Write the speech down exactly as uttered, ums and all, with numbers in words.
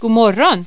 God morgon!